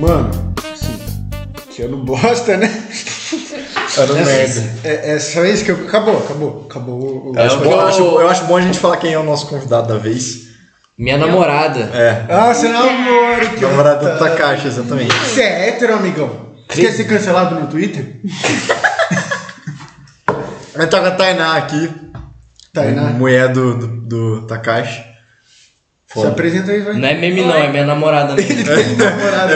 Mano, assim, que ano bosta, né? Ano merda. É só isso que eu... Acabou. Eu acho bom a gente falar quem é o nosso convidado da vez. Minha namorada. É. Ah, você namora. Namorada do Takashi, exatamente. Você é hétero, amigão? Você quer ser cancelado no Twitter? Eu tô com a Tainá aqui. Tainá. Mulher do Takashi. Foda. Se apresenta aí, vai. Não é meme, não. É minha namorada. Ele tem namorada.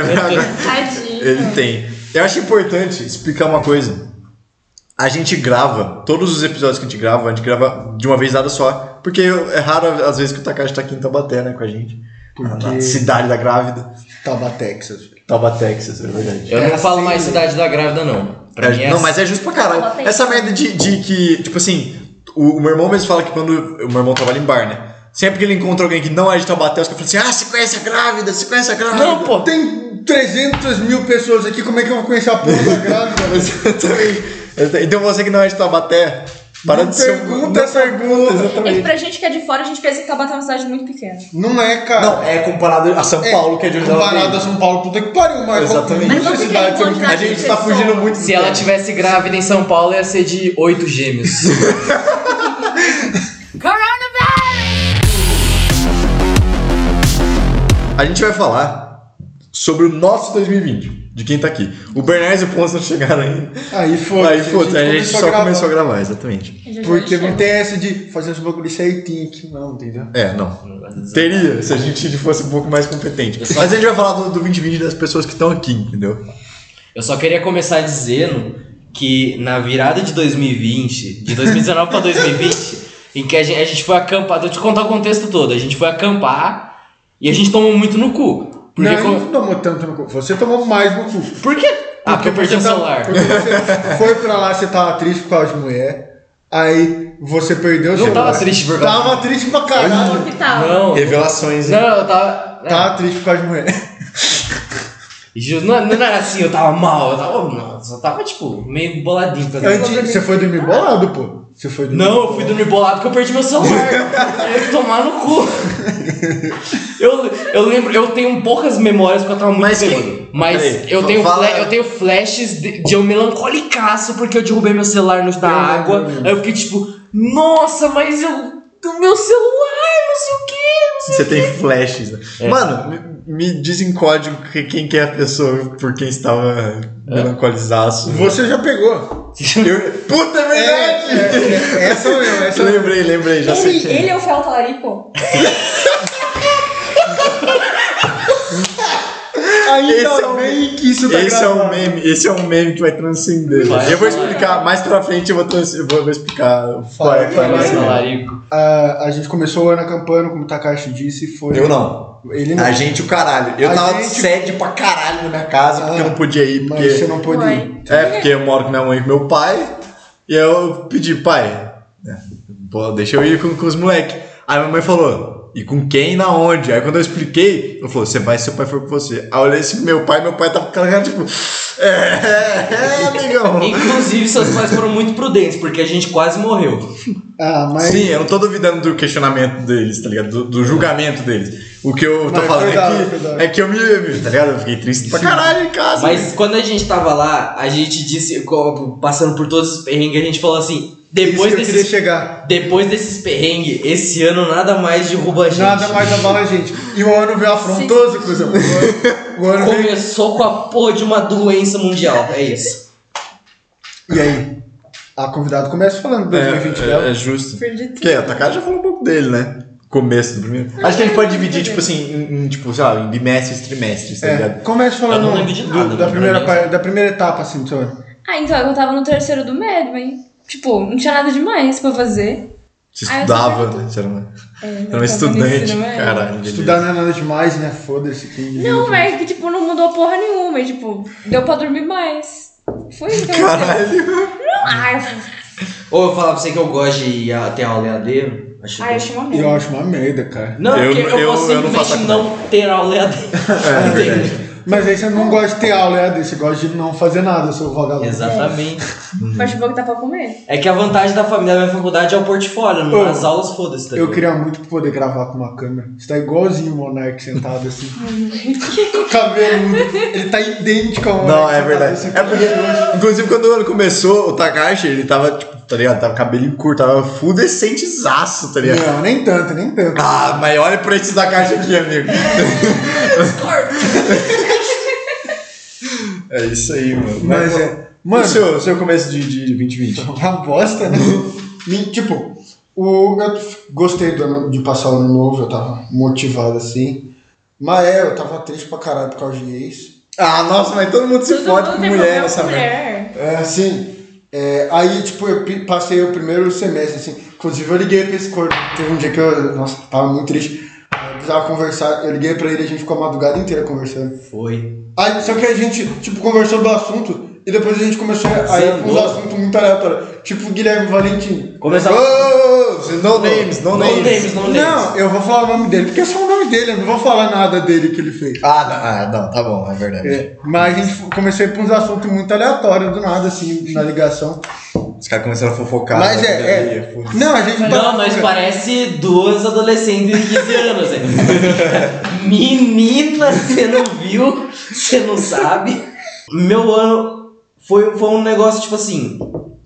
Ele tem. Eu acho importante explicar uma coisa. A gente grava, todos os episódios que a gente grava de uma vez nada só, porque é raro às vezes que o Takashi tá aqui em Taubaté, né, com a gente. Porque... Na cidade da grávida. Taubaté, Texas, é verdade. Eu não falo mais cidade da grávida, não. Não, mas é justo pra caralho. Essa merda de que, tipo assim, o meu irmão mesmo fala que quando o meu irmão trabalha em bar, né? Sempre que ele encontra alguém que não é de Taubaté, os caras falam assim, você conhece a grávida? Não, pô, tem 300 mil pessoas aqui, como é que eu vou conhecer a porra da grávida? Exatamente. Então você que não é de Taubaté, para de ser... Pergunta, exatamente. É que pra gente que é de fora, a gente pensa que Taubaté é uma cidade muito pequena. Não é, cara. Não, é comparado a São Paulo, que é de onde ela vem. Comparado a São Paulo, puta que pariu, mas... Exatamente. Mas cidade, a gente tá fugindo muito. Se ela tivesse grávida em São Paulo, ia ser de 8 gêmeos. A gente vai falar sobre o nosso 2020, de quem tá aqui. O Bernardes e o Ponce não chegaram ainda. Aí foi. A gente começou a gravar, exatamente. Porque não tem essa de fazer os bagulho certinho aqui, não, entendeu? É, não. Teria, se a gente fosse um pouco mais competente. Mas a gente vai falar do 2020 das pessoas que estão aqui, entendeu? Eu só queria começar dizendo que na virada de 2020, de 2019 pra 2020, em que a gente foi acampar, vou te contar o contexto todo, a gente foi acampar. E a gente tomou muito no cu. Não, a gente não tomou tanto no cu. Você tomou mais no cu. Por quê? Porque eu perdi o celular. Porque você foi pra lá, você tava triste por causa de mulher. Aí você perdeu o celular. Não tava triste por causa de mulher. Tava triste pra caralho. Não. Revelações. Hein? Não, eu tava... É. Tava triste por causa de mulher. Não era assim, eu tava mal. Eu tava tipo meio boladinho. Você foi dormir bolado, pô? Não, eu fui dormir bolado porque eu perdi meu celular. Eu ia tomar no cu. Eu lembro, eu tenho poucas memórias porque eu tava muito bêbado. Mas eu tenho flashes de eu melancolicaço porque eu derrubei meu celular da água. Aí eu fiquei tipo, nossa, mas o meu celular, não sei o que. Você tem flashes, né? É. Mano, me diz em código quem que é a pessoa por quem estava melancolizaço. Você já pegou. Puta, é verdade! Essa eu lembro. Lembrei, já sei. Ele é o Feltaripo. Esse é um meme que vai transcender. Eu vou explicar mais pra frente, eu vou explicar. A gente começou o Ana Campano, como o Takashi disse, foi... Eu não. Ele não. A gente, o caralho. Eu tava sede pra caralho na minha casa, porque eu não podia ir. Porque... Mas você não podia ir. É, porque eu moro com minha mãe e com meu pai, e eu pedi, pai, deixa eu ir com os moleques. Aí minha mãe falou... E com quem e na onde? Aí quando eu expliquei, ele falou, você vai se seu pai for com você. Aí eu olhei assim, meu pai tava com aquela cara tipo... amigão. Inclusive, seus pais foram muito prudentes, porque a gente quase morreu. Mas... Sim, eu não tô duvidando do questionamento deles, tá ligado? Do julgamento deles. O que eu tô falando é que eu me lembro, tá ligado? Eu fiquei triste pra caralho em casa. Mas quando a gente tava lá, a gente disse, passando por todos os perrengues, a gente falou assim... Depois desses perrengues, esse ano nada mais derruba a gente. Nada mais abala a gente. E o ano veio afrontoso, cuzão. Começou com a porra de uma doença mundial. É isso. E aí? A convidada começa falando do 2020 dela. É justo. Porque a Takashi já falou um pouco dele, né? Começo do primeiro. Acho que a gente pode dividir, tipo assim, tipo, sei lá, em bimestres, trimestres, tá ligado? Começa falando da primeira etapa, assim, do seu ano. Ah, então eu tava no terceiro do médio, hein? Tipo, não tinha nada demais pra fazer. Você estudava, né? Era uma estudante, caralho. Estudar não é nada demais, né? Foda-se. Não, mas que tipo, não mudou porra nenhuma. E tipo, deu pra dormir mais. Foi isso que eu gostei. Caralho. Não, ou eu falar pra você que eu gosto de ter aula EAD. Eu acho uma merda. Eu acho uma merda, cara. Não, porque eu não faço não ter aula EAD. É verdade. Mas aí você não gosta de ter aula, é desse, você gosta de não fazer nada, seu vagabundo. Exatamente. Faz de boa que dá pra comer. É que a vantagem da família da minha faculdade é o portfólio, não as aulas, foda-se. Tá, eu queria muito poder gravar com uma câmera. Você tá igualzinho o Monark sentado assim. Cabeludo. Ele tá idêntico ao Monark. Não, é verdade. Assim, é porque, inclusive, quando o ano começou, o Takashi, ele tava, tipo, tá ligado? Tava cabelo curto, tava full decentizaço, tá ligado? Não, nem tanto, nem tanto. Ah, mas olha pra esse Takashi aqui, amigo. É isso aí, mano. Mas é. Mano, seu começo de 2020. Uma bosta, né? Tipo, eu gostei de passar o ano novo, eu tava motivado assim. Mas eu tava triste pra caralho por causa de ex. Ah, nossa, mas todo mundo se fode com mulher nessa merda. É, assim. É, aí, tipo, eu passei o primeiro semestre, assim. Inclusive, eu liguei pra esse corpo. Teve um dia que eu, nossa, tava muito triste. Eu precisava conversar, eu liguei pra ele e a gente ficou a madrugada inteira conversando. Foi. Aí, só que a gente, tipo, conversou do assunto e depois a gente começou a ir pra uns assuntos muito aleatórios. Tipo, Guilherme Valentim. Começava. No names. Não, eu vou falar o nome dele, porque é só o nome dele, eu não vou falar nada dele que ele fez. Ah, não, tá bom, é verdade. É, mas a gente começou a ir pra uns assuntos muito aleatórios, do nada, assim, na ligação. Os caras começaram a fofocar. Mas né? Não, a gente não. Não, nós parece duas adolescentes de 15 anos. Menina, você não viu? Você não sabe? Meu ano foi um negócio tipo assim.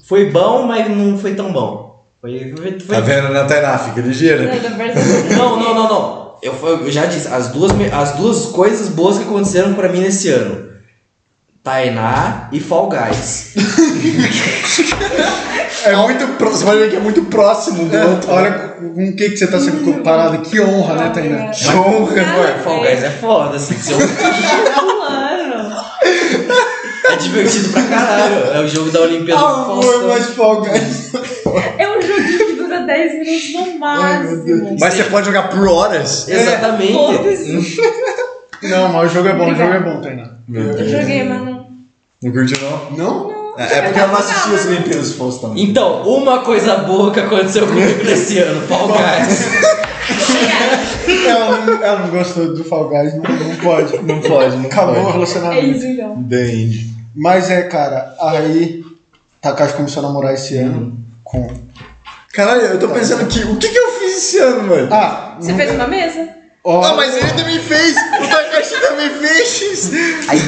Foi bom, mas não foi tão bom. Foi... Tá vendo na Tainá? Fica ligeira. Não. Eu já disse, as duas coisas boas que aconteceram pra mim nesse ano. Tainá e Fall Guys. É muito próximo, você pode ver que é muito próximo do outro. Olha com o que você tá sendo comparado, que honra, né, Tainá? Que honra, mano. Fall Guys é foda, assim, que jogo. É divertido pra caralho. É o jogo da Olimpíada do Faustão. Mas Fall Guys. É um joguinho que dura 10 minutos no máximo. Mas você pode jogar por horas. Exatamente. Não, mas o jogo é bom, Tainá. Eu joguei, mas não. Não curtiu, não? Não? É porque ela não assistia as Olimpíadas do Faustão. Então, uma coisa boa que aconteceu comigo nesse ano, Fall Guys. Ela não gostou do Fall Guys, não pode. Acabou o relacionamento. É isso, então. Mas cara, aí Takashi começou a namorar esse ano com... Caralho, eu tô pensando que... O que eu fiz esse ano, mano? Você fez uma mesa? Ah, mas ele também fez! O Takashi também fez! Ai,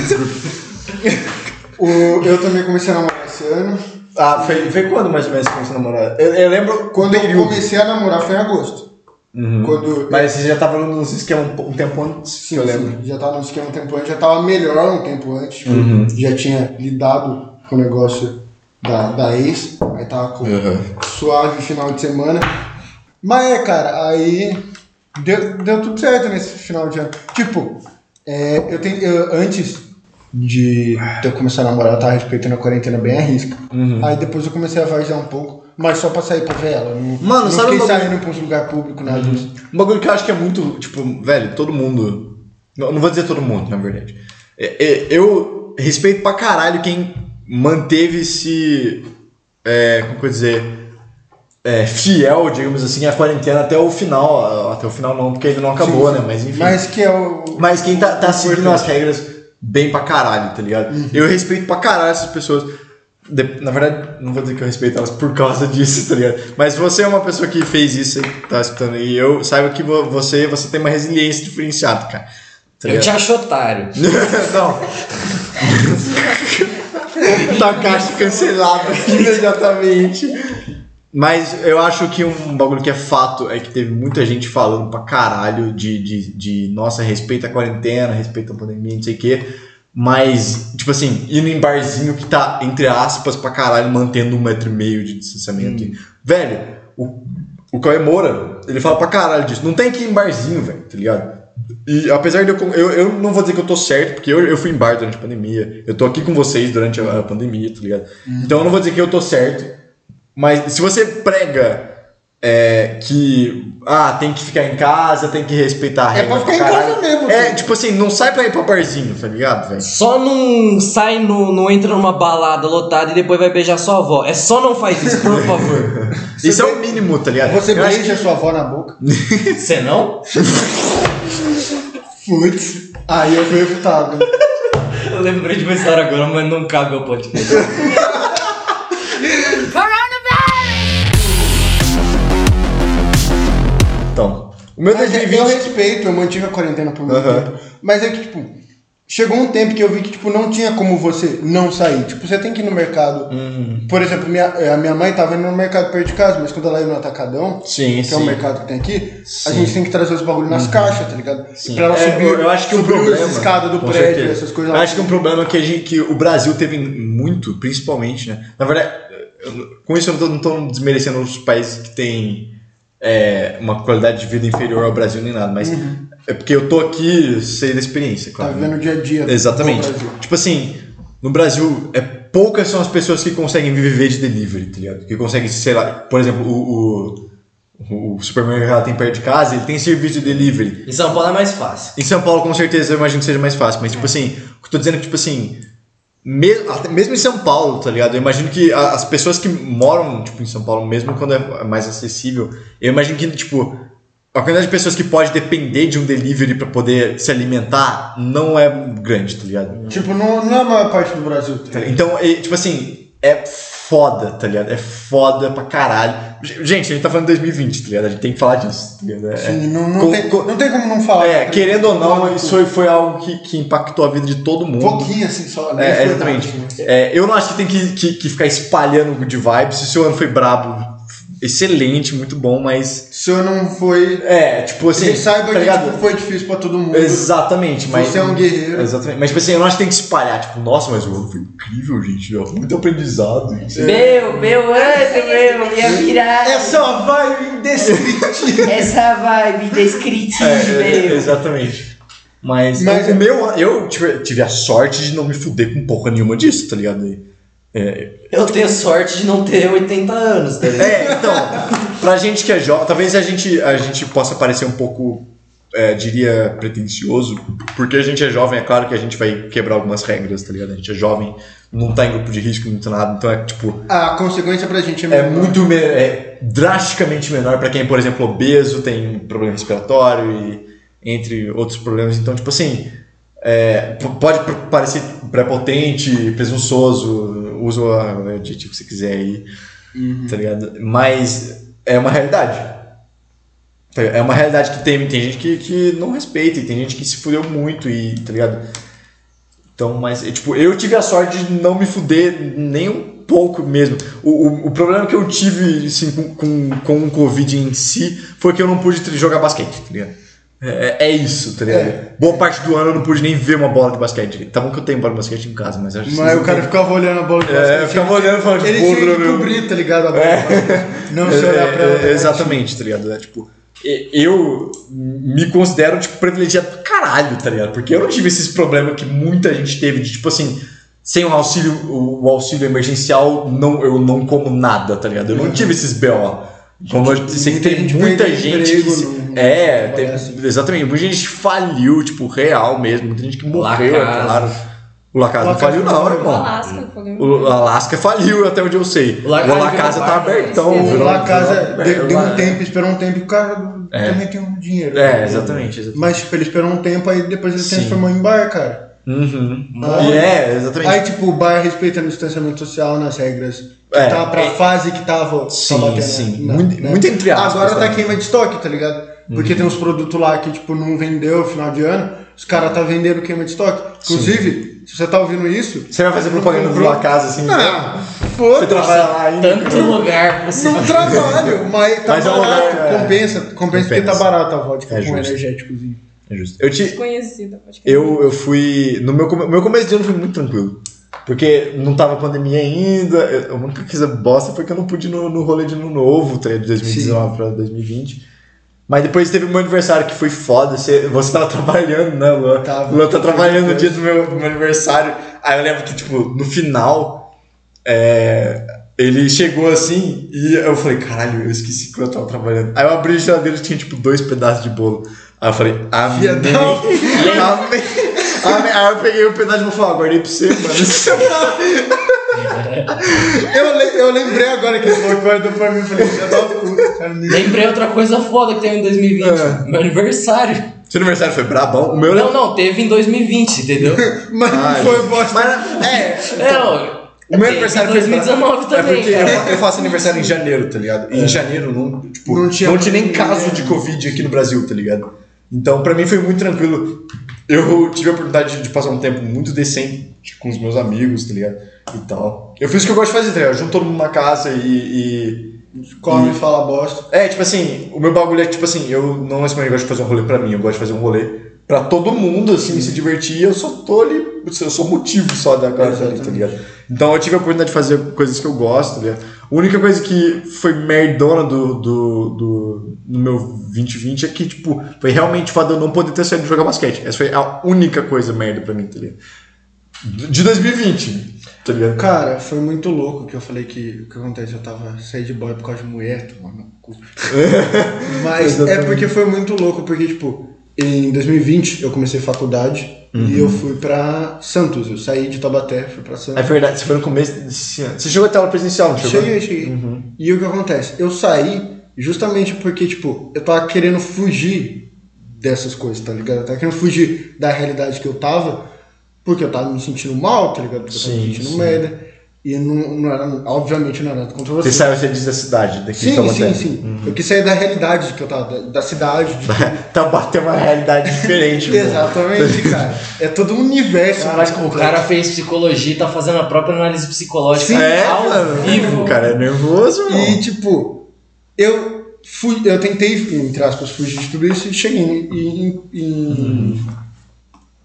eu também comecei a namorar esse ano. Foi quando mais ou menos você começou a namorar? Eu lembro quando eu comecei a namorar, foi em agosto. Mas você já tava no esquema um tempo antes? Sim, eu lembro. Já tava no esquema um tempo antes, já tava melhor um tempo antes. Já tinha lidado com o negócio da ex. Aí tava com suave final de semana. Mas cara, aí... Deu tudo certo nesse final de ano. Tipo, antes de eu começar a namorar, eu tava respeitando a quarentena bem a risca. Aí depois eu comecei a viajar um pouco, mas só pra sair pra ver ela. Não sabe, fiquei saindo pra um lugar público, nada disso. Um bagulho que eu acho que é muito, tipo, velho, todo mundo... Não vou dizer todo mundo, na verdade. Eu respeito pra caralho quem manteve esse... como que eu dizer... fiel, digamos assim, a quarentena até o final não, porque ainda não acabou, sim. Né, mas enfim. Mas quem tá seguindo as regras bem pra caralho, tá ligado? Eu respeito pra caralho essas pessoas, na verdade, não vou dizer que eu respeito elas por causa disso, tá ligado? Mas você é uma pessoa que fez isso, que tá escutando, e eu saiba que você tem uma resiliência diferenciada, cara. Tá, eu te acho otário. Não. Tá caixa cancelada imediatamente. Mas eu acho que um bagulho que é fato é que teve muita gente falando pra caralho de nossa, respeita a quarentena, respeita a pandemia, não sei o quê. Mas, tipo assim, indo em barzinho que tá, entre aspas, pra caralho, mantendo 1,5 metro de distanciamento. Velho, o Cauê Moura, ele fala pra caralho disso. Não tem que ir em barzinho, velho, tá ligado? E apesar de eu não vou dizer que eu tô certo, porque eu fui em bar durante a pandemia. Eu tô aqui com vocês durante a pandemia, tá ligado? Então eu não vou dizer que eu tô certo. Mas se você prega que tem que ficar em casa, tem que respeitar a regra. É pra ficar em casa mesmo. Tipo assim, não sai pra ir pra barzinho, tá ligado, velho? Só não sai, não entra numa balada lotada e depois vai beijar sua avó. É só não faz isso, por favor. Isso é o mínimo, tá ligado? Você beija sua avó na boca. Você não? Putz, aí eu fui refutado. Eu lembrei de pensar agora, mas não cabe ao podcast. Então, o meu 2020... Eu respeito, eu mantive a quarentena por muito tempo. Mas é que, tipo... Chegou um tempo que eu vi que, tipo, não tinha como você não sair. Tipo, você tem que ir no mercado. Por exemplo, a minha mãe tava indo no mercado perto de casa, mas quando ela ia no Atacadão, que é o mercado que tem aqui, a gente tem que trazer os bagulhos nas caixas, tá ligado? Pra ela subir, eu acho que subir um problema, as escadas do prédio, certeza. Essas coisas. Eu acho que é um problema que o Brasil teve muito, principalmente, né? Na verdade, com isso eu não tô desmerecendo os países que têm uma qualidade de vida inferior ao Brasil nem nada, mas... É porque eu tô aqui sei da experiência, claro. Tá vivendo o dia a dia. Exatamente. Tipo assim, no Brasil, poucas são as pessoas que conseguem viver de delivery, tá ligado? Que conseguem, sei lá, por exemplo, o supermercado tem perto de casa, ele tem serviço de delivery. Em São Paulo é mais fácil. Em São Paulo, com certeza, eu imagino que seja mais fácil. Mas, tipo assim, o que eu tô dizendo é que, tipo assim, mesmo em São Paulo, tá ligado? Eu imagino que as pessoas que moram, tipo, em São Paulo, mesmo quando é mais acessível, eu imagino que, tipo... A quantidade de pessoas que pode depender de um delivery pra poder se alimentar não é grande, tá ligado? Tipo, não é a maior parte do Brasil. Tá ligado? Então, tipo assim, é foda, tá ligado? É foda pra caralho. Gente, a gente tá falando de 2020, tá ligado? A gente tem que falar disso, tá ligado? Sim, não tem como não falar. Querendo ou não, isso foi algo que impactou a vida de todo mundo. Pouquinho, assim, só. Né? Exatamente. Eu não acho que tem que ficar espalhando de vibes. Se o seu ano foi brabo... Excelente, muito bom, mas... Se eu não foi... tipo assim... saiba que tipo, foi difícil pra todo mundo. Exatamente, mas... Você é um guerreiro. Exatamente, mas tipo assim, eu não acho que tem que espalhar. Tipo, nossa, mas o ano foi incrível, gente. Muito aprendizado. Gente. Meu ano, minha virada. Essa vibe indescritível. Essa vibe indescritível. Exatamente. Mas o meu... Eu tive a sorte de não me fuder com porra nenhuma disso, tá ligado aí? Eu tenho sorte de não ter 80 anos, tá ligado? Então, pra gente que é jovem, talvez a gente possa parecer um pouco, diria, pretencioso, porque a gente é jovem, é claro que a gente vai quebrar algumas regras, tá ligado? A gente é jovem, não tá em grupo de risco, não tá nada, então é tipo... A consequência pra gente é menor. É drasticamente menor pra quem, por exemplo, obeso, tem problema respiratório e entre outros problemas, então tipo assim, pode parecer prepotente, presunçoso... Usa o adjetivo que você quiser aí, tá ligado? Mas é uma realidade. É uma realidade que tem gente que não respeita, e tem gente que se fudeu muito, e, tá ligado? Então, mas, tipo, eu tive a sorte de não me fuder nem um pouco mesmo. O problema que eu tive, assim, com o Covid em si, foi que eu não pude jogar basquete, tá ligado? É isso, tá ligado? Boa parte do ano eu não pude nem ver uma bola de basquete. Tá bom que eu tenho bola de basquete em casa, mas acho que... Mas o cara ficava olhando a bola de basquete. Eu ficava olhando e falando de boa, ele tinha que cobrir, tá ligado? A bola não se olhar pra ela. Exatamente, tá ligado? Tipo, eu me considero, tipo, privilegiado pra caralho, tá ligado? Porque eu não tive esses problemas que muita gente teve de, tipo assim... Sem o auxílio emergencial, eu não como nada, tá ligado? Eu não tive esses B.O. Como eu sei que tem muita gente emprego, exatamente, muita gente faliu, tipo, real mesmo, muita gente que morreu, claro. O Lacasa não faliu não, irmão. O Alasca faliu, até onde eu sei. O Lacasa tá abertão. O Lacasa esperou um tempo e o cara também tem um dinheiro. Exatamente. Mas tipo, ele esperou um tempo, aí depois ele se transformou em bar, cara. Exatamente. Aí tipo, o bar respeitando o distanciamento social, nas regras... Tava pra fase que tava... Sim, né? Muito entre aspas. Agora tá queima de estoque, tá ligado? Porque tem uns produtos lá que, tipo, não vendeu final de ano, os caras tá vendendo queima de estoque. Inclusive, se você tá ouvindo isso... Você vai fazer propaganda da sua casa, assim? Não, foda-se. Você trabalha lá ainda. Tanto lugar pra você... Não trabalho, mas tá barato. Compensa porque tá barato a vodka com energéticozinho. É justo. Desconhecida a vodka. Eu fui... No meu começo de ano foi muito tranquilo. Porque não tava pandemia ainda, a única coisa bosta foi que eu não pude ir no rolê de ano novo, tá, de 2019 pra 2020. Mas depois teve o meu aniversário que foi foda, você tava trabalhando, né, Luan? Luan tá trabalhando no dia do meu aniversário. Aí eu lembro que, tipo, no final, ele chegou assim e eu falei, caralho, eu esqueci que eu tava trabalhando. Aí eu abri a geladeira e tinha, tipo, 2 pedaços de bolo. Aí eu falei, amém. Aí eu peguei o pedaço e vou falar, guardei pra você, mano. Eu lembrei agora que ele guardou pra mim. Falei, lembrei outra coisa foda que teve em 2020. Meu aniversário. Seu aniversário foi brabão? O meu não. Não, teve em 2020, entendeu? Mas não foi bosta. Mas, o meu aniversário foi em 2019 também. É porque eu faço aniversário em janeiro, tá ligado? E em janeiro não tinha nem caso de Covid aqui no Brasil, tá ligado? Então pra mim foi muito tranquilo. Eu tive a oportunidade de passar um tempo muito decente com os meus amigos, tá ligado? E tal. Eu fiz o que eu gosto de fazer, tá ligado? Eu junto todo mundo numa casa e come e fala bosta. É, tipo assim, o meu bagulho é tipo assim, eu não necessariamente gosto de fazer um rolê pra mim, eu gosto de fazer um rolê pra todo mundo, assim, se divertir, eu só tô ali, eu sou motivo só da coisa ali, tá ligado? Então eu tive a oportunidade de fazer coisas que eu gosto, tá ligado? A única coisa que foi merdona do meu 2020 é que, tipo, foi realmente foda eu não poder ter saído de jogar basquete. Essa foi a única coisa merda pra mim, tá ligado? De 2020. Tá ligado? Cara, foi muito louco que eu falei que o que acontece, eu tava saí de boy por causa de mulher, tomando cu. Mas é porque foi muito louco, porque tipo, em 2020 eu comecei faculdade e eu fui pra Santos, eu saí de Taubaté, fui pra Santos. É verdade, você foi no começo desse ano. Você chegou até aula presencial, não chegou? Cheguei. E o que acontece? Eu saí justamente porque, tipo, eu tava querendo fugir dessas coisas, tá ligado? Eu tava querendo fugir da realidade que eu tava. Porque eu tava me sentindo mal, tá ligado? Porque eu tava me sentindo merda. E não era, obviamente, não era nada contra você. Você saiu, você diz, da cidade, daqui de Taubaté. Sim. Eu quis sair da realidade que eu tava, da cidade. Taubaté é uma realidade diferente, mano. Exatamente, cara. É todo um universo. Mas o cara fez psicologia e tá fazendo a própria análise psicológica. Ao vivo. O cara é nervoso, mano. E, tipo, eu tentei, entre aspas, fugir de tudo isso e cheguei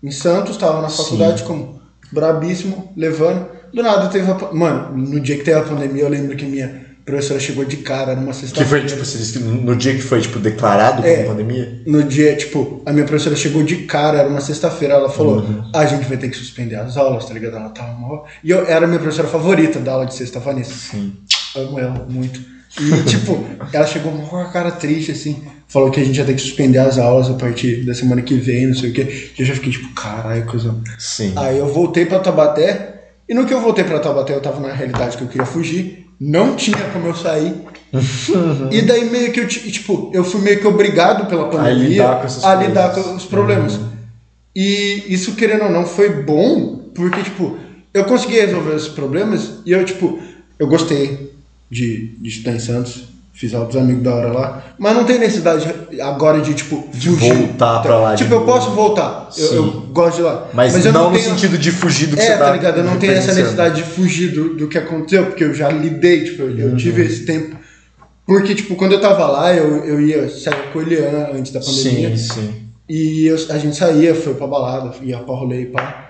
em Santos, tava na faculdade como brabíssimo, levando. Do nada teve a... Mano, no dia que teve a pandemia, eu lembro que minha professora chegou de cara numa sexta-feira. Que foi, tipo, você disse que no dia que foi, tipo, declarado como pandemia? No dia, tipo, a minha professora chegou de cara, era uma sexta-feira, ela falou, a gente vai ter que suspender as aulas, tá ligado? Ela tava mal. E eu era a minha professora favorita da aula de sexta, Vanessa. Sim. Amo ela muito. E, tipo, ela chegou com a cara triste, assim, falou que a gente ia ter que suspender as aulas a partir da semana que vem, não sei o quê. E eu já fiquei, tipo, caralho, cuzão. Sim. Aí eu voltei pra Taubaté, e no que eu voltei pra Taubaté, eu tava na realidade que eu queria fugir, não tinha como eu sair. E daí meio que eu, tipo, eu fui meio que obrigado pela pandemia a lidar com os problemas. E isso, querendo ou não, foi bom, porque, tipo, eu consegui resolver esses problemas, e eu, tipo, eu gostei de estudar em Santos, fiz altos amigos da hora lá, mas não tem necessidade agora de, tipo, de voltar pra lá. Tipo, eu posso voltar, eu gosto de lá. Mas não no sentido de fugir do que você tá ligado? Eu não tenho essa necessidade de fugir do que aconteceu, porque eu já lidei, tipo, eu tive esse tempo. Porque, tipo, quando eu tava lá, eu ia sair com a Eliana antes da pandemia. Sim. E a gente saía, foi pra balada, ia pra rolê e pá.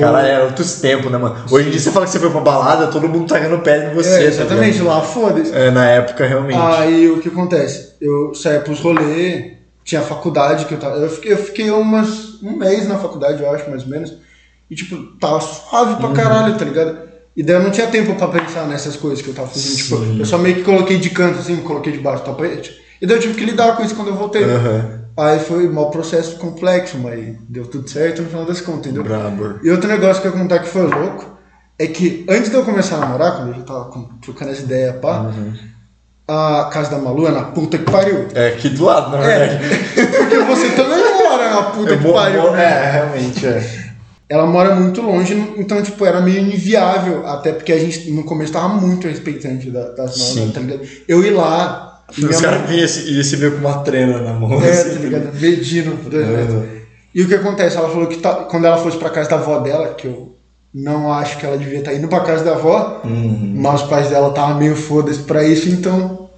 Cara, era outros tempos, né, mano? Hoje em dia você fala que você foi pra balada, todo mundo tacando pedra em você. Exatamente, tá lá, foda-se. É, na época, realmente. Aí o que acontece? Eu saía pros rolês, tinha faculdade que eu tava. Eu fiquei um mês na faculdade, eu acho, mais ou menos. E, tipo, tava suave pra caralho, tá ligado? E daí eu não tinha tempo pra pensar nessas coisas que eu tava fazendo. Tipo, eu só meio que coloquei de canto, assim, coloquei debaixo do tapete. E daí eu tive que lidar com isso quando eu voltei. Aí foi um processo complexo, mas deu tudo certo no final das contas, entendeu? Brabo. E outro negócio que eu ia contar que foi louco é que antes de eu começar a namorar, quando eu já tava trocando as ideias, pá, a casa da Malu é na puta que pariu. É aqui do lado, na verdade. Porque você também mora na puta que pariu. Né? É, realmente, Ela mora muito longe, então, tipo, era meio inviável, até porque a gente no começo tava muito respeitante das normas, tá ligado? Eu ir lá. Os caras vinham e se veio com uma trena na mão. Tá ligado? Medindo. E o que acontece? Ela falou que quando ela fosse pra casa da avó dela, que eu não acho que ela devia estar indo pra casa da avó, mas os pais dela estavam meio foda-se pra isso, então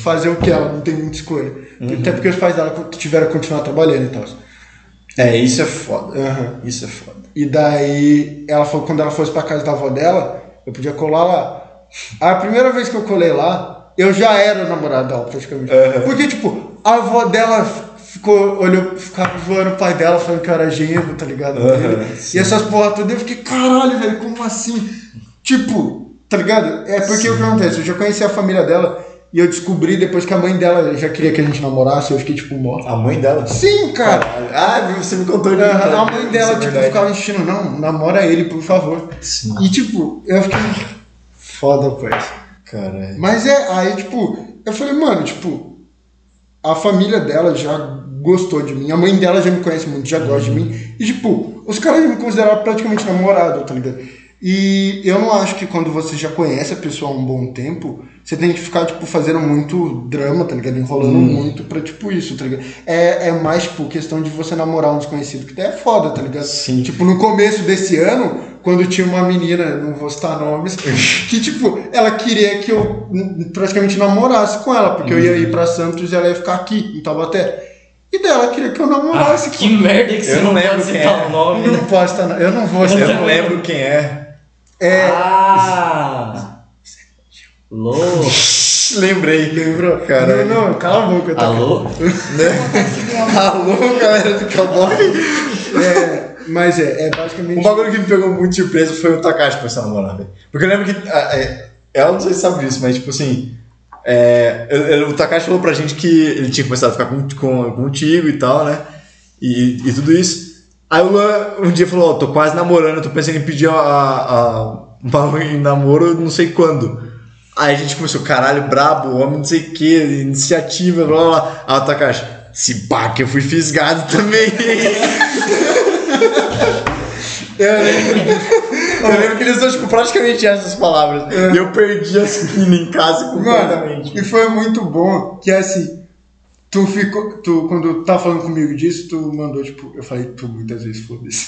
fazer o que? Ela não tem muita escolha. Até porque os pais dela tiveram que continuar trabalhando e tal. Isso é foda. Isso é foda. E daí, ela falou que quando ela fosse pra casa da avó dela, eu podia colar lá. A primeira vez que eu colei lá, eu já era o namorado dela, praticamente. Porque, tipo, a avó dela ficava zoando o pai dela, falando que eu era gênio, tá ligado? E essas porra todas, eu fiquei, caralho, velho, como assim? Tipo, tá ligado? É porque o que acontece, eu já conheci a família dela e eu descobri depois que a mãe dela já queria que a gente namorasse, eu fiquei, tipo, morto. A mãe dela? Sim, cara! Ah, você me contou de mim. A mãe dela, tipo, ficava insistindo, não, namora ele, por favor. E, tipo, eu fiquei foda, pois. Caralho. Mas aí, tipo, eu falei, mano, tipo, a família dela já gostou de mim. A mãe dela já me conhece muito, já gosta de mim. E, tipo, os caras já me consideravam praticamente namorado, tá ligado? E eu não acho que quando você já conhece a pessoa há um bom tempo, você tem que ficar, tipo, fazendo muito drama, tá ligado? Enrolando muito pra, tipo, isso, tá ligado? É mais, tipo, questão de você namorar um desconhecido, que até é foda, tá ligado? Sim. Tipo, no começo desse ano, quando tinha uma menina, não vou citar nomes, que, tipo, ela queria que eu praticamente namorasse com ela, porque eu ia ir pra Santos e ela ia ficar aqui, em Taubaté. E dela queria que eu namorasse. Que merda que você não lembra quem é. Não posso citar nome. Eu não vou citar. Eu não lembro quem é. É. Ah! Louco! Lembrei, cara. Não, cala a boca, tá? Alô? Né? Alô, galera do Cowboy. Mas é basicamente. Um bagulho que me pegou muito de surpresa foi o Takashi começar a namorar, velho. Porque eu lembro que. Ela não sei se sabe disso, mas tipo assim. O Takashi falou pra gente que ele tinha começado a ficar contigo e tal, né? E tudo isso. Aí o Luan um dia falou, tô quase namorando, tô pensando em pedir uma em namoro não sei quando. Aí a gente começou, caralho, brabo, homem não sei o que, iniciativa, blá blá blá. Aí o Takashi, se pá que eu fui fisgado também. Eu lembro que eles são tipo, praticamente essas palavras. E eu perdi a esquina em casa completamente. Mano, e foi muito bom que assim... Tu, quando tá falando comigo disso, tu mandou, tipo... Eu falei, tu muitas vezes, foda-se.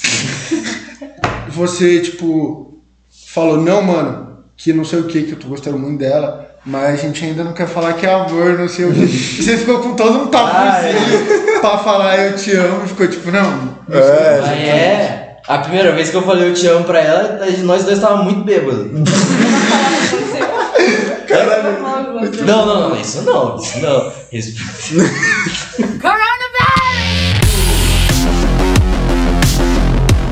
Você, tipo, falou, não, mano, que não sei o que eu tô gostando muito dela, mas a gente ainda não quer falar que é amor, não sei o que. E você ficou com todo um tapuzinho pra falar eu te amo, e ficou tipo, não... A primeira vez que eu falei eu te amo pra ela, nós dois tava muito bêbados. Não, isso não.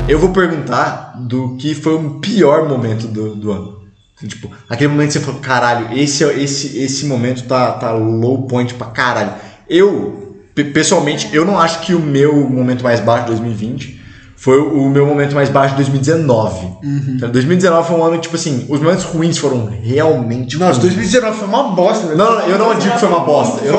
Eu vou perguntar do que foi o pior momento do ano. Tipo, aquele momento que você falou, caralho, esse momento tá low point pra caralho. Eu, pessoalmente, eu não acho que o meu momento mais baixo de 2020 foi o meu momento mais baixo de 2019. Então, 2019 foi um ano, tipo assim, os momentos ruins foram realmente... Nossa, 2019 foi uma bosta, velho. Não, eu não digo que foi uma bosta. Eu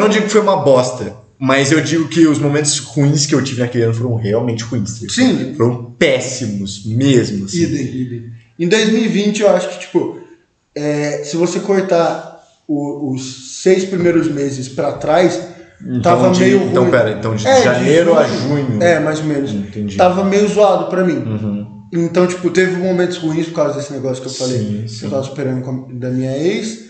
não digo que foi uma bosta, mas eu digo que os momentos ruins que eu tive naquele ano foram realmente ruins. Sim. Foram péssimos mesmo, assim. Em 2020, eu acho que, tipo, se você cortar os 6 primeiros meses pra trás... Então, de janeiro a junho. É, mais ou menos. Entendi. Tava meio zoado pra mim. Então, tipo, teve momentos ruins por causa desse negócio que eu falei. Que eu tava esperando da minha ex.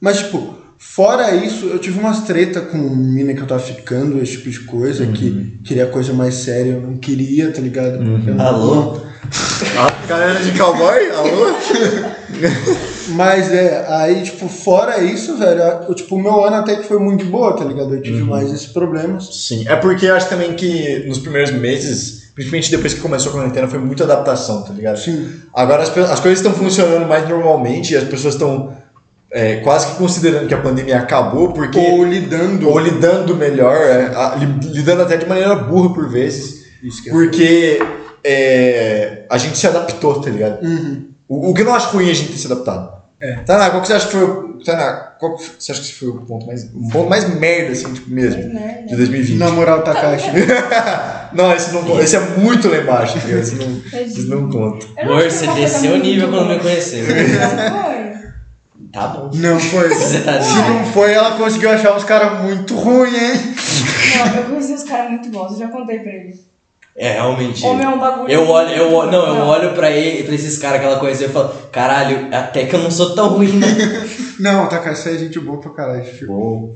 Mas, tipo, fora isso, eu tive umas treta com mina que eu tava ficando, esse tipo de coisa, que queria coisa mais séria, eu não queria, tá ligado? Alô? Galera de cowboy? Alô? Mas aí, tipo, fora isso, velho, tipo, o meu ano até que foi muito de boa, tá ligado? Eu tive mais esses problemas. Sim, é porque eu acho também que nos primeiros meses, principalmente depois que começou a quarentena, foi muita adaptação, tá ligado? Sim. Agora as coisas estão funcionando mais normalmente e as pessoas estão quase que considerando que a pandemia acabou porque... Ou lidando melhor, lidando até de maneira burra por vezes, porque a gente se adaptou, tá ligado? O que eu não acho ruim é a gente ter se adaptado. Tainá, qual que você acha que foi o ponto mais... Um ponto mais merda, assim, tipo, mesmo, de 2020? Namorar o Takashi. Não, esse não conta. Esse é muito lá embaixo, tá ligado? Esse não conta. Amor, você desceu o nível quando me conheceu. Tá bom. Não foi. Se não foi, ela conseguiu achar uns caras muito ruins, hein? Não, eu conheci uns caras muito bons, eu já contei pra eles. Realmente. Homem é um bagulho. Eu olho pra ele, pra esses caras que ela conheceu e falo, caralho, até que eu não sou tão ruim, né? Não, Takashi é gente boa pra caralho.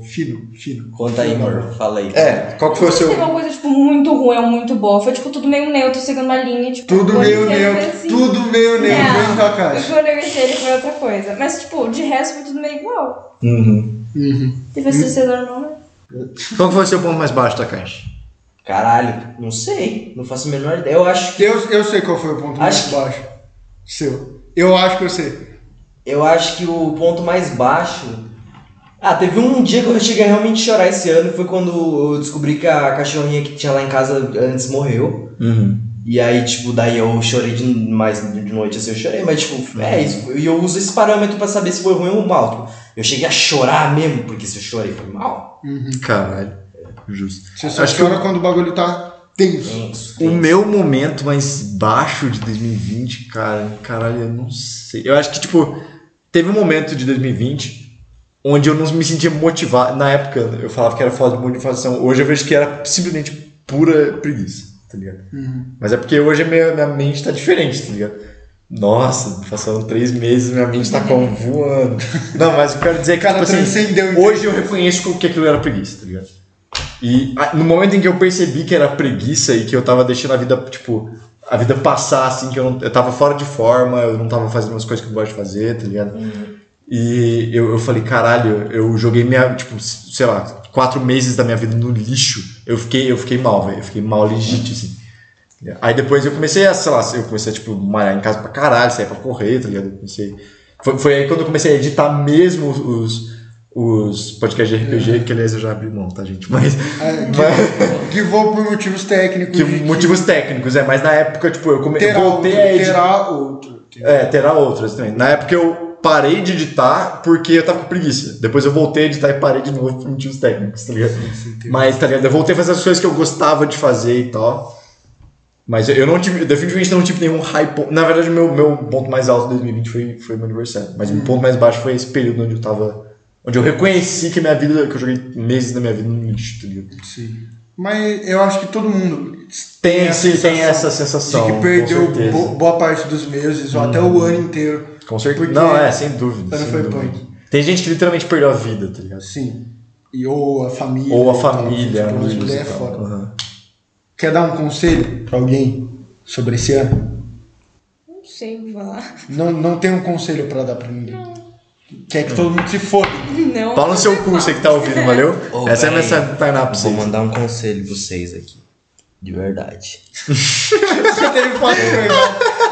Fino. Conta aí, amor. Fala aí. Qual que foi o seu... Teve uma coisa, tipo, muito ruim ou muito boa. Foi, tipo, tudo meio neutro, seguindo a linha, tipo... Tudo meio neutro, mesmo Takashi. Quando eu conheci ele foi outra coisa. Mas, tipo, de resto foi tudo meio igual. Teve a sucessão normal. Qual que foi o seu ponto mais baixo, Takashi? Caralho, não sei, não faço a menor ideia. Eu acho que... Eu sei qual foi o ponto mais baixo seu. Eu acho que eu sei. Eu acho que o ponto mais baixo... teve um dia que eu cheguei a realmente chorar esse ano. Foi quando eu descobri que a cachorrinha que tinha lá em casa antes morreu. E aí, tipo, daí eu chorei de noite, assim, eu chorei. Mas, tipo, isso. E eu uso esse parâmetro pra saber se foi ruim ou mal. Eu cheguei a chorar mesmo, porque se eu chorei foi mal. Uhum. Caralho, justo. Você só chora quando o bagulho tá tenso. O meu momento mais baixo de 2020, cara, caralho, eu não sei. Eu acho que, tipo, teve um momento de 2020... onde eu não me sentia motivado. Na época eu falava que era falta de motivação. Hoje eu vejo que era simplesmente pura preguiça, tá ligado? Uhum. Mas é porque hoje a minha mente tá diferente, tá ligado? Nossa, passaram 3 meses, minha mente tá como voando. Não, mas eu quero dizer que cara, tipo, assim, hoje eu reconheço que aquilo era preguiça, tá ligado? E no momento em que eu percebi que era preguiça e que eu tava deixando a vida, tipo, a vida passar, assim, que eu tava fora de forma, eu não tava fazendo as coisas que eu gosto de fazer, tá ligado? Uhum. E eu falei, caralho, eu joguei minha, tipo, sei lá, 4 meses da minha vida no lixo. Eu fiquei mal, velho. Eu fiquei mal legítimo, assim. Aí depois eu comecei a, sei lá, eu comecei a, tipo, malhar em casa pra caralho, sair pra correr, tá ligado? Eu comecei... Foi aí quando eu comecei a editar mesmo os podcasts de RPG, que aliás eu já abri mão, tá, gente? Que vou por motivos técnicos. Motivos técnicos, é, mas na época, tipo, terá outras também. Na época eu parei de editar porque eu tava com preguiça. Depois eu voltei a editar e parei de novo por motivos técnicos, tá ligado? Mas, tá ligado? Eu voltei a fazer as coisas que eu gostava de fazer e tal. Mas eu não tive, definitivamente não tive nenhum hype. Na verdade, meu ponto mais alto de 2020 foi meu aniversário. Mas meu ponto mais baixo foi esse período onde eu tava. Onde eu reconheci que a minha vida, que eu joguei meses da minha vida no lixo, tá ligado? Sim. Mas eu acho que todo mundo tem essa sensação. De que perdeu boa parte dos meses, ou até o ano inteiro. Com certeza. Porque não, sem dúvida. Tem gente que literalmente perdeu a vida, tá ligado? Sim. E ou a família. Amigos é fora. Uhum. Quer dar um conselho pra alguém sobre esse ano? Não sei, vou lá. Não tem um conselho pra dar pra ninguém. Quer que todo mundo se foda. Não. Fala no seu cu, você que tá ouvindo, valeu? Oh, essa é a mensagem do Tainá pra vocês. Vou mandar um conselho pra vocês aqui. De verdade. Você teve foto de verdade.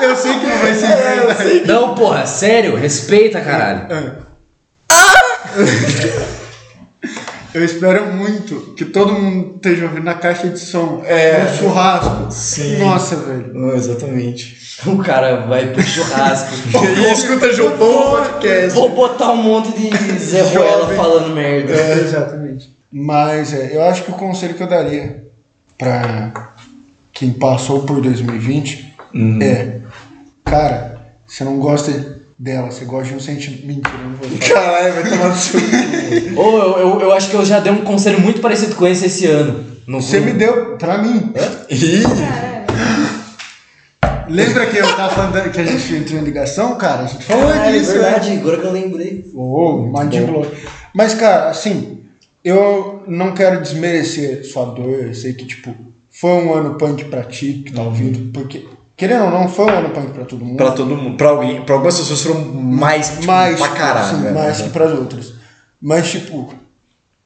Eu sei que não vai ser verdade. Não, porra, sério, respeita, caralho. Eu espero muito que todo mundo esteja ouvindo na caixa de som. No churrasco. Sim. Nossa, velho. Exatamente. O cara vai pro churrasco. Ele escuta Jopão podcast. Vou botar um monte de Zé Ruela falando merda. Exatamente. Mas eu acho que o conselho que eu daria pra quem passou por 2020 cara, você não gosta dela, você gosta de um sentimento. Caralho, vai tomar no seu. Ou eu acho que eu já dei um conselho muito parecido com esse ano. Você me deu, pra mim. Lembra que eu tava falando que a gente entrou em ligação, cara? A gente falou disso. É verdade, agora que eu lembrei. Mas, cara, assim, eu não quero desmerecer sua dor. Eu sei que, tipo, foi um ano punk pra ti que tá ouvindo, porque, querendo ou não, foi um ano punk pra todo mundo. Pra todo mundo, pra alguém, pra algumas pessoas foram mais, tipo, mais pra caralho. Assim, mais que pras outras. Mas, tipo,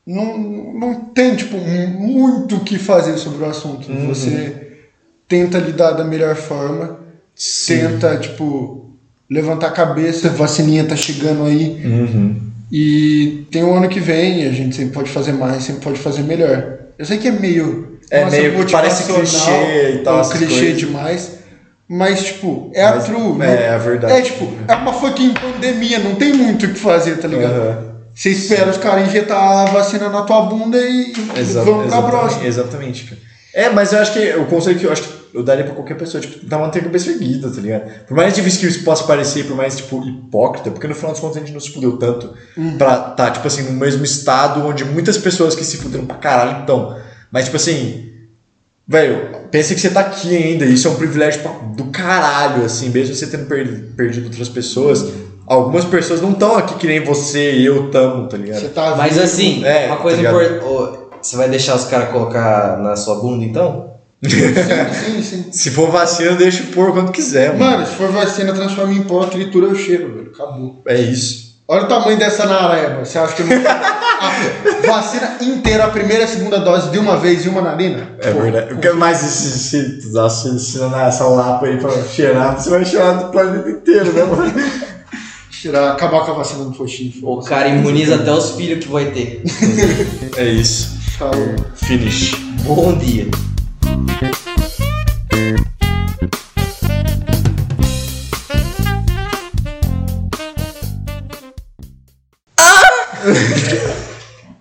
não tem, tipo, muito o que fazer sobre o assunto. Uhum. Você tenta lidar da melhor forma, tenta, tipo, levantar a cabeça, a vacininha tá chegando aí. Uhum. E tem o ano que vem, a gente sempre pode fazer mais, sempre pode fazer melhor. Eu sei que é meio... parece clichê e tal. É um clichê demais. Mas, tipo, é a verdade. É, tipo, é uma fucking pandemia, não tem muito o que fazer, tá ligado? Uhum. Você espera os caras injetar a vacina na tua bunda e vamos pra próxima. Exatamente, cara. É, mas eu acho que o conselho que eu acho que eu daria pra qualquer pessoa, tipo, tá mantendo a cabeça erguida, tá ligado? Por mais difícil que isso possa parecer, por mais, tipo, hipócrita, porque no final dos contos a gente não se fudeu tanto pra tá, tipo assim, no mesmo estado onde muitas pessoas que se fuderam pra caralho estão. Mas, tipo assim, velho, pensa que você tá aqui ainda, isso é um privilégio do caralho, assim, mesmo você tendo perdido outras pessoas, algumas pessoas não estão aqui que nem você e eu tamo, tá ligado? Você tá mas vivo, assim, uma coisa importante, você vai deixar os caras colocar na sua bunda, então? Sim. Se for vacina, deixa pôr quando quiser, mano. Se for vacina, transforma em pó, tritura o cheiro, velho. Acabou. É isso. Olha o tamanho dessa nareba. Você acha que vacina inteira, a primeira e a segunda dose de uma vez e uma narina? É verdade. Porque mais se usar essa lapa aí pra cheirar, você vai cheirar do planeta inteiro, né, mano? Acabar com a vacina do coxinho. O cara imuniza até os filhos que vai ter. É isso. Falou. Finish. Bom dia.